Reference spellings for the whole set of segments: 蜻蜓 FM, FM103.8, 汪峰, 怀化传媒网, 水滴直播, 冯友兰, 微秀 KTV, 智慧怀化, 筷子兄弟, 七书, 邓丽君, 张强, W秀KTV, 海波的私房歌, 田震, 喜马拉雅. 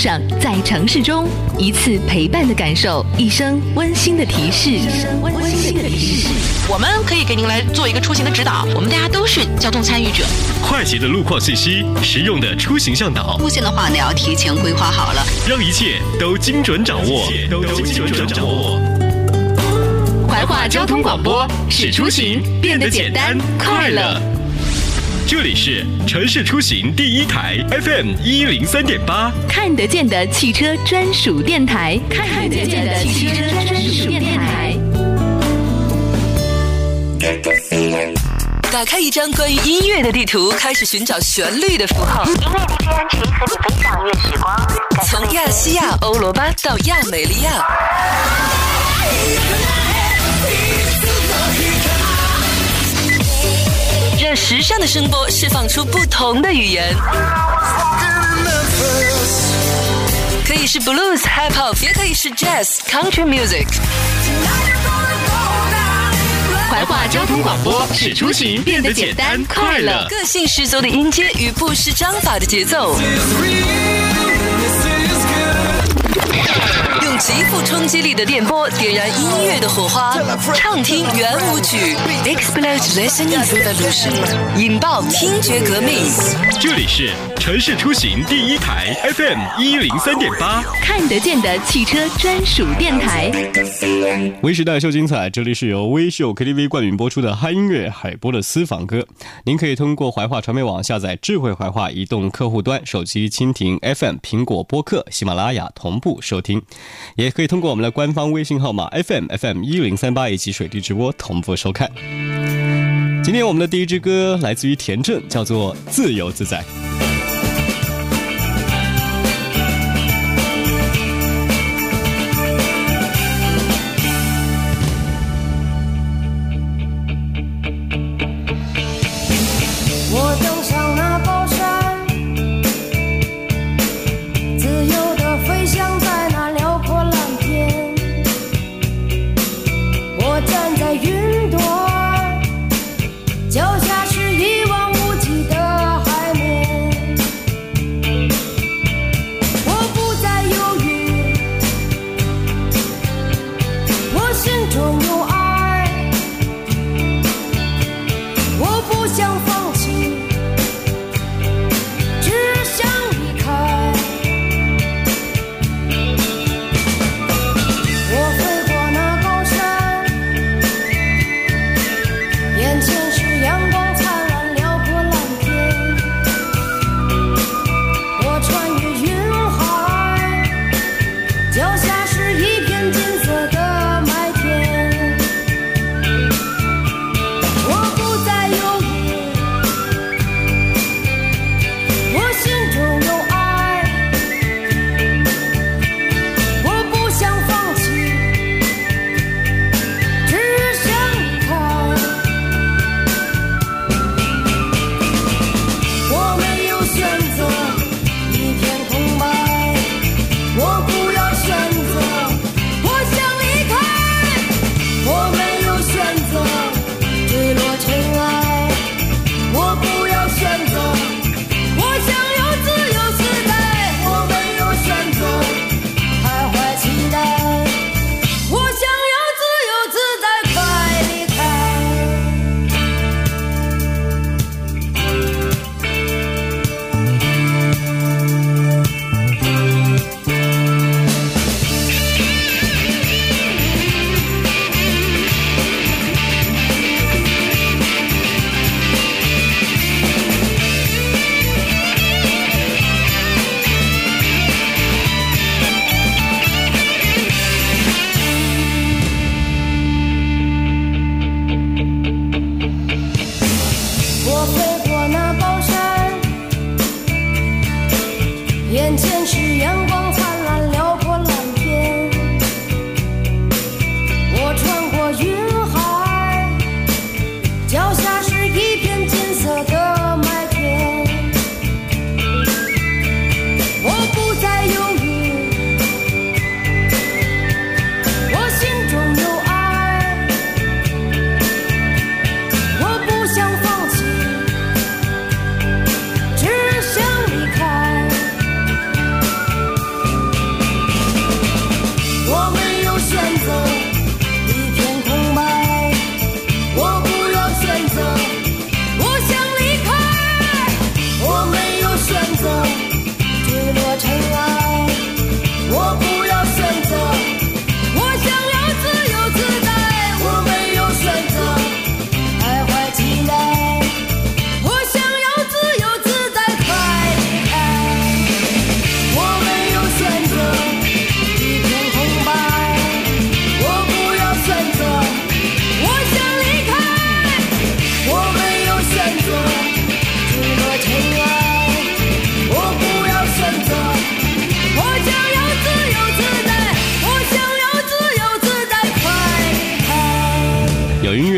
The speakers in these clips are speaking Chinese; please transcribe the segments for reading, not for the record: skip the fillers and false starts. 上在城市中，一次陪伴的感受，一声温馨的提示。我们可以给您来做一个出行的指导，我们大家都是交通参与者。快捷的路况信息，实用的出行向导。路线的话呢，要提前规划好了，让一切都精准掌握。怀化交通广播，使出行变得简单快乐。这里是城市出行第一台 FM103.8， 看得见的汽车专属电台，打开一张关于音乐的地图，开始寻找旋律的符号。音乐 DJ 和你分享乐时光，从亚细亚欧罗巴到亚美利亚。让时尚的声波释放出不同的语言，可以是 blues、hip hop， 也可以是 jazz、country music。怀化交通广播，使出行变得简单快乐。个性十足的音阶与不失章法的节奏，用极富冲击力的电波点燃音乐的火花，畅听原舞曲 ，Explode Listening Revolution， 引爆听觉革命。这里是城市出行第一台 FM103.8， 看得见的汽车专属电台。微时代秀精彩，这里是由微秀 KTV 冠名播出的嗨音乐海波的私房歌。您可以通过怀化传媒网下载智慧怀化移动客户端、手机蜻蜓 FM、 苹果播客、喜马拉雅同步收听，也可以通过我们的官方微信号码 FM103.8 以及水滴直播同步收看。今天我们的第一支歌来自于田震，叫做《自由自在》。脚下是一望无际的海面，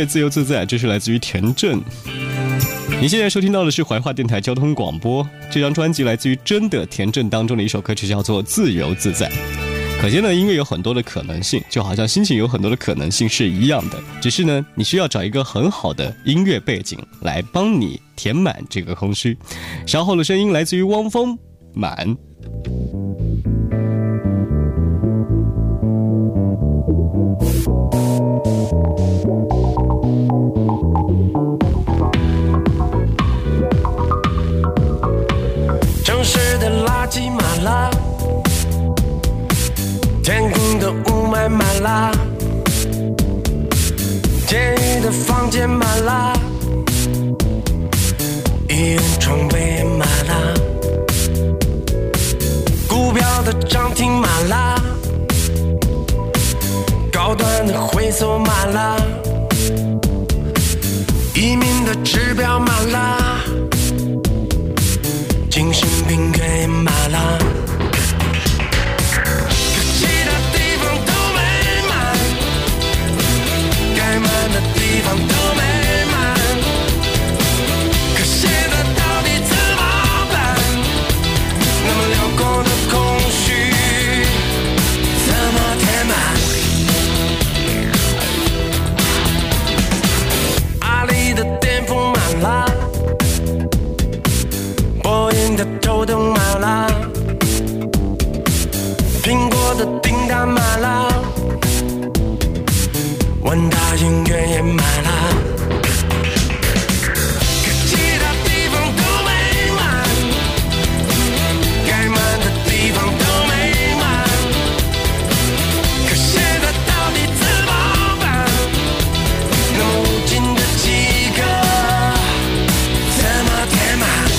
乐自由自在，这是来自于田震。你现在收听到的是怀化电台交通广播，这张专辑来自于真的田震当中的一首歌曲，叫做《自由自在》。可见呢，音乐有很多的可能性，就好像心情有很多的可能性是一样的，只是呢，你需要找一个很好的音乐背景来帮你填满这个空虚。稍后的声音来自于汪峰，《满》。城市的垃圾满了，天空的雾霾满了，监狱的房间满了，医院床被也满了，股票的涨停满了，高端的会所满了，移民的指标满了，精神病院也满了，可其他地方都没满，该满的地方都没满，可现在到底怎么办？那么辽阔的空虚怎么填满？阿里的巅峰满了，波音的头灯满了，苹果的订单满了，万达影院也满了，可其他地方都没满，该满的地方都没满，可现在到底怎么办？那么无尽的饥渴怎么填满？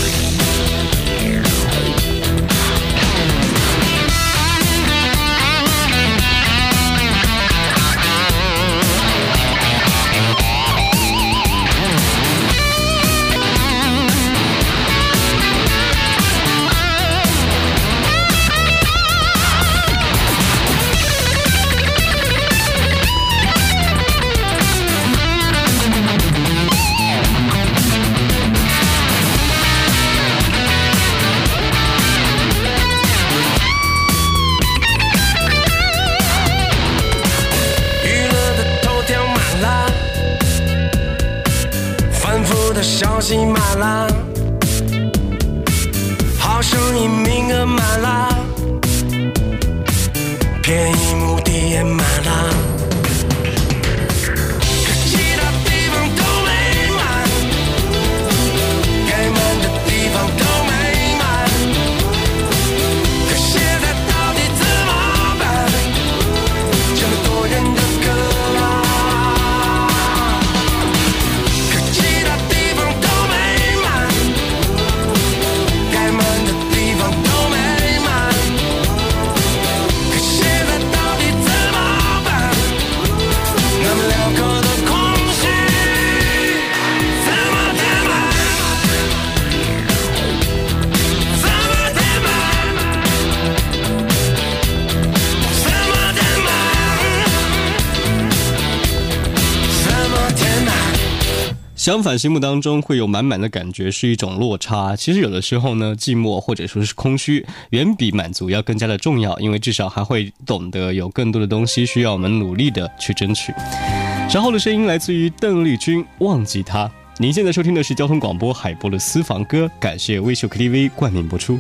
消息满了，好声音名额满了，便宜目的也满了，可其他地方都没满，该满的地方都没满，可现在到底怎么办？这么多人的歌啊，相反，心目当中会有满满的感觉是一种落差。其实有的时候呢，寂寞或者说是空虚远比满足要更加的重要，因为至少还会懂得有更多的东西需要我们努力的去争取。稍后的声音来自于邓丽君，《忘记他》。您现在收听的是交通广播海波的私房歌，感谢W秀KTV 冠名播出。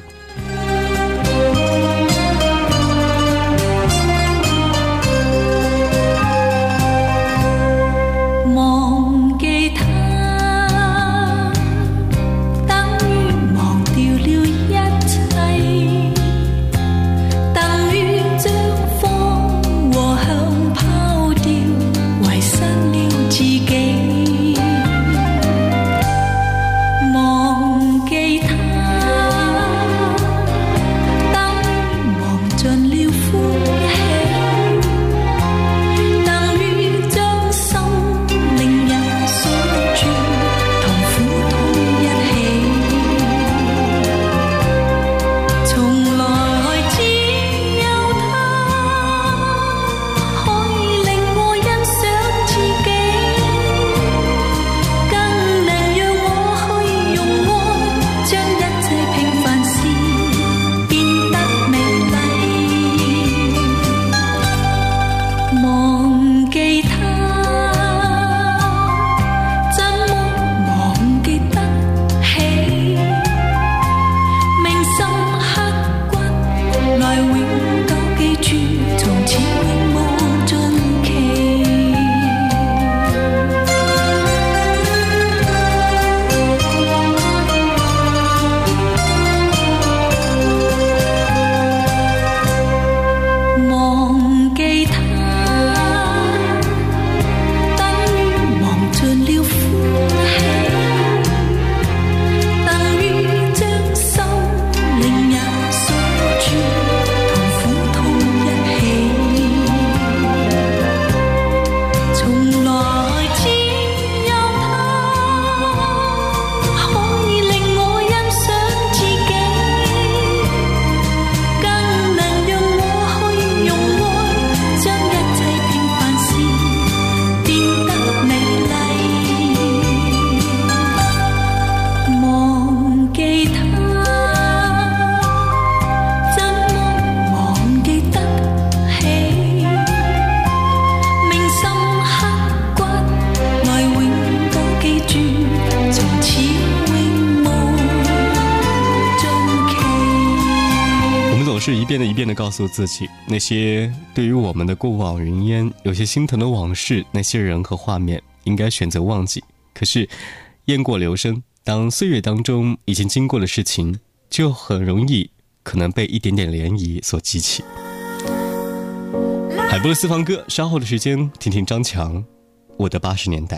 是一遍的告诉自己，那些对于我们的过往云烟，有些心疼的往事，那些人和画面，应该选择忘记。可是雁过留声，当岁月当中已经经过的事情，就很容易可能被一点点涟漪所激起。海波的私房歌，稍后的时间听听张强《我的80年代》。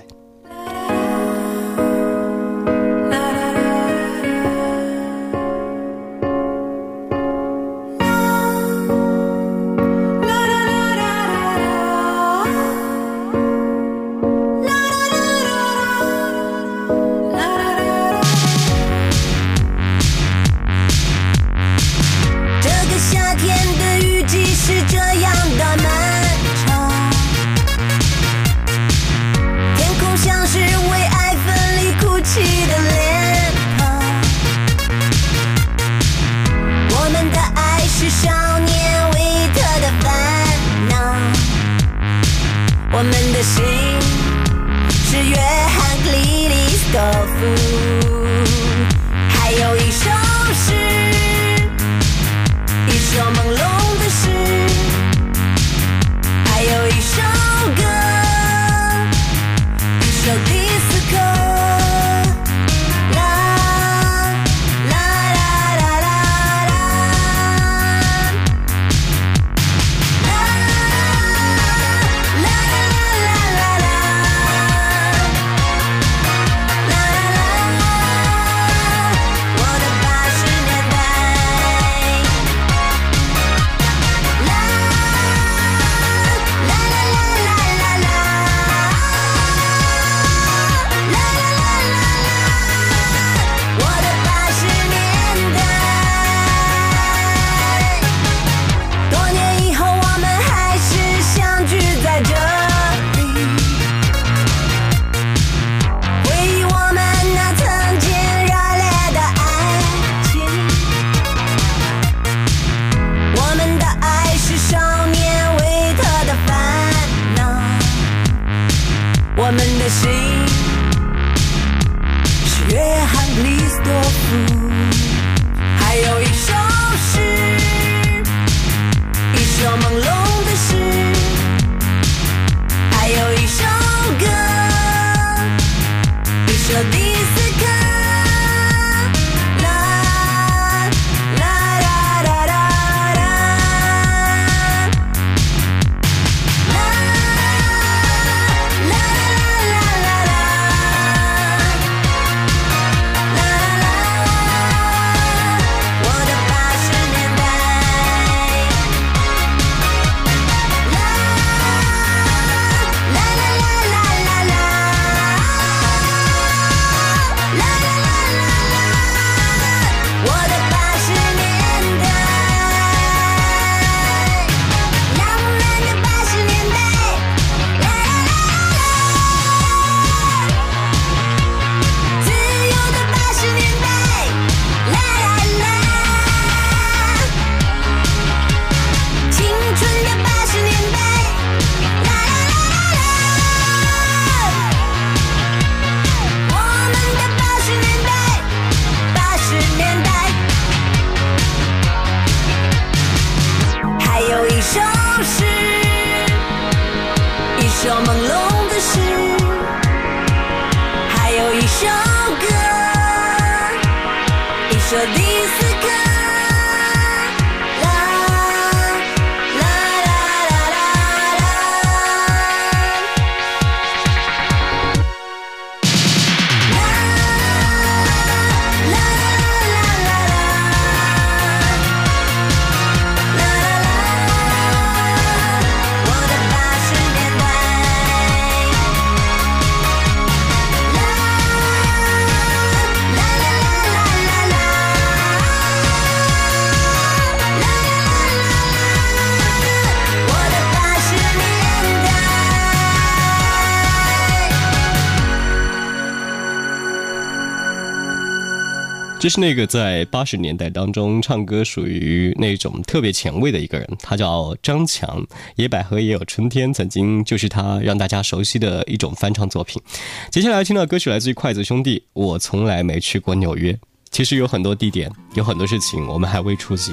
这是那个在80年代当中唱歌属于那种特别前卫的一个人，他叫张强，《野百合也有春天》曾经就是他让大家熟悉的一种翻唱作品。接下来听到歌曲来自于筷子兄弟《我从来没去过纽约》。其实有很多地点，有很多事情我们还未触及，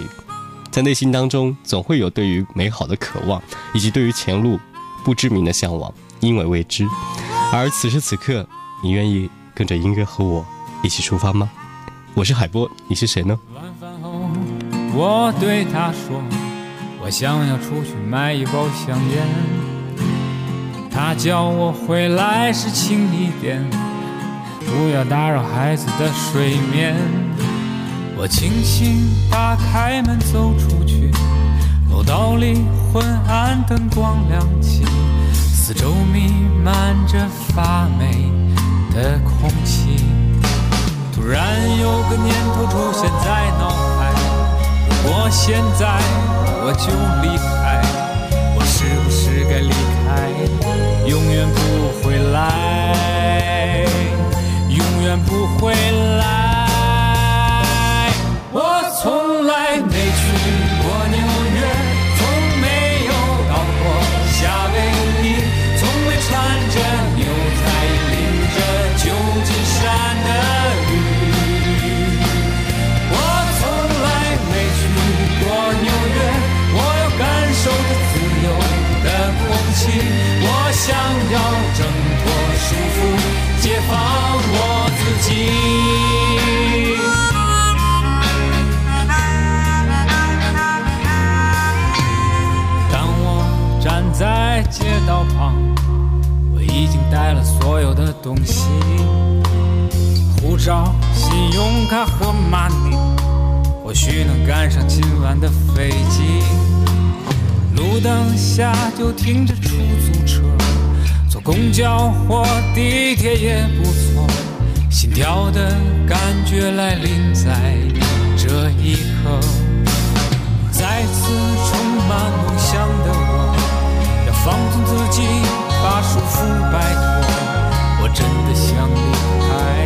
在内心当中总会有对于美好的渴望，以及对于前路不知名的向往，因为未知。而此时此刻，你愿意跟着音乐和我一起出发吗？我是海波，你是谁呢？晚饭后我对他说，我想要出去买一包香烟，他叫我回来时轻一点，不要打扰孩子的睡眠。我轻轻打开门走出去，楼道里昏暗，灯光亮起，四周弥漫着发霉的空气。突然有个念头出现在脑海，如果现在我就离开，我是不是该离开？永远不回来，永远不回来。我从来没去过纽约，从没有到过夏威夷，从未穿着牛仔淋着旧金山的雨。我从来没去过纽约，我要感受着自由的空气，我想要挣脱束缚，解放我自己。站在街道旁，我已经带了所有的东西，护照、信用卡和 money， 或许能赶上今晚的飞机。路灯下就停着出租车，坐公交或地铁也不错，心跳的感觉来临在这一刻。再次充满梦想的我，放纵自己，把束缚摆脱。我真的想离开，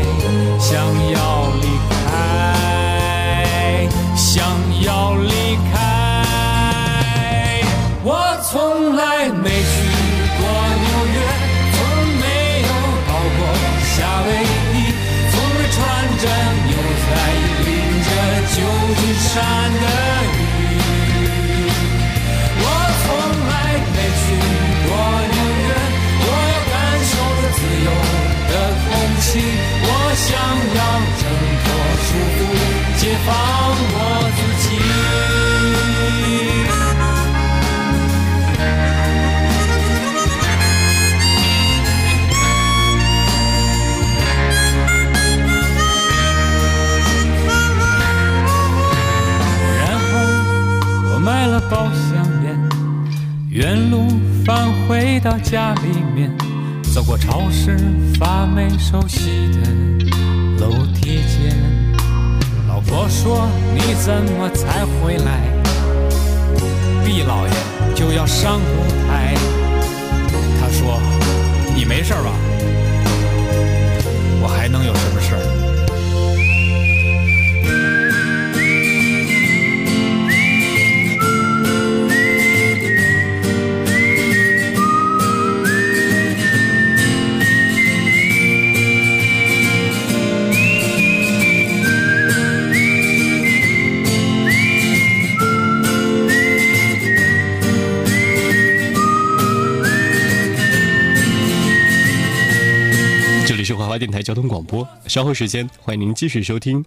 想要离开，想要离开。我从来没去过纽约，从没有到过夏威夷，从未穿着牛仔淋着旧金山的雨。我想要挣脱束缚，解放我自己。然后我买了包香烟，原路返回到家里面，走过潮湿发霉熟悉的楼梯间。老婆说，你怎么才回来？毕老爷就要上舞台。他说，你没事吧？我还能有什么事儿？电台交通广播，稍后时间欢迎您继续收听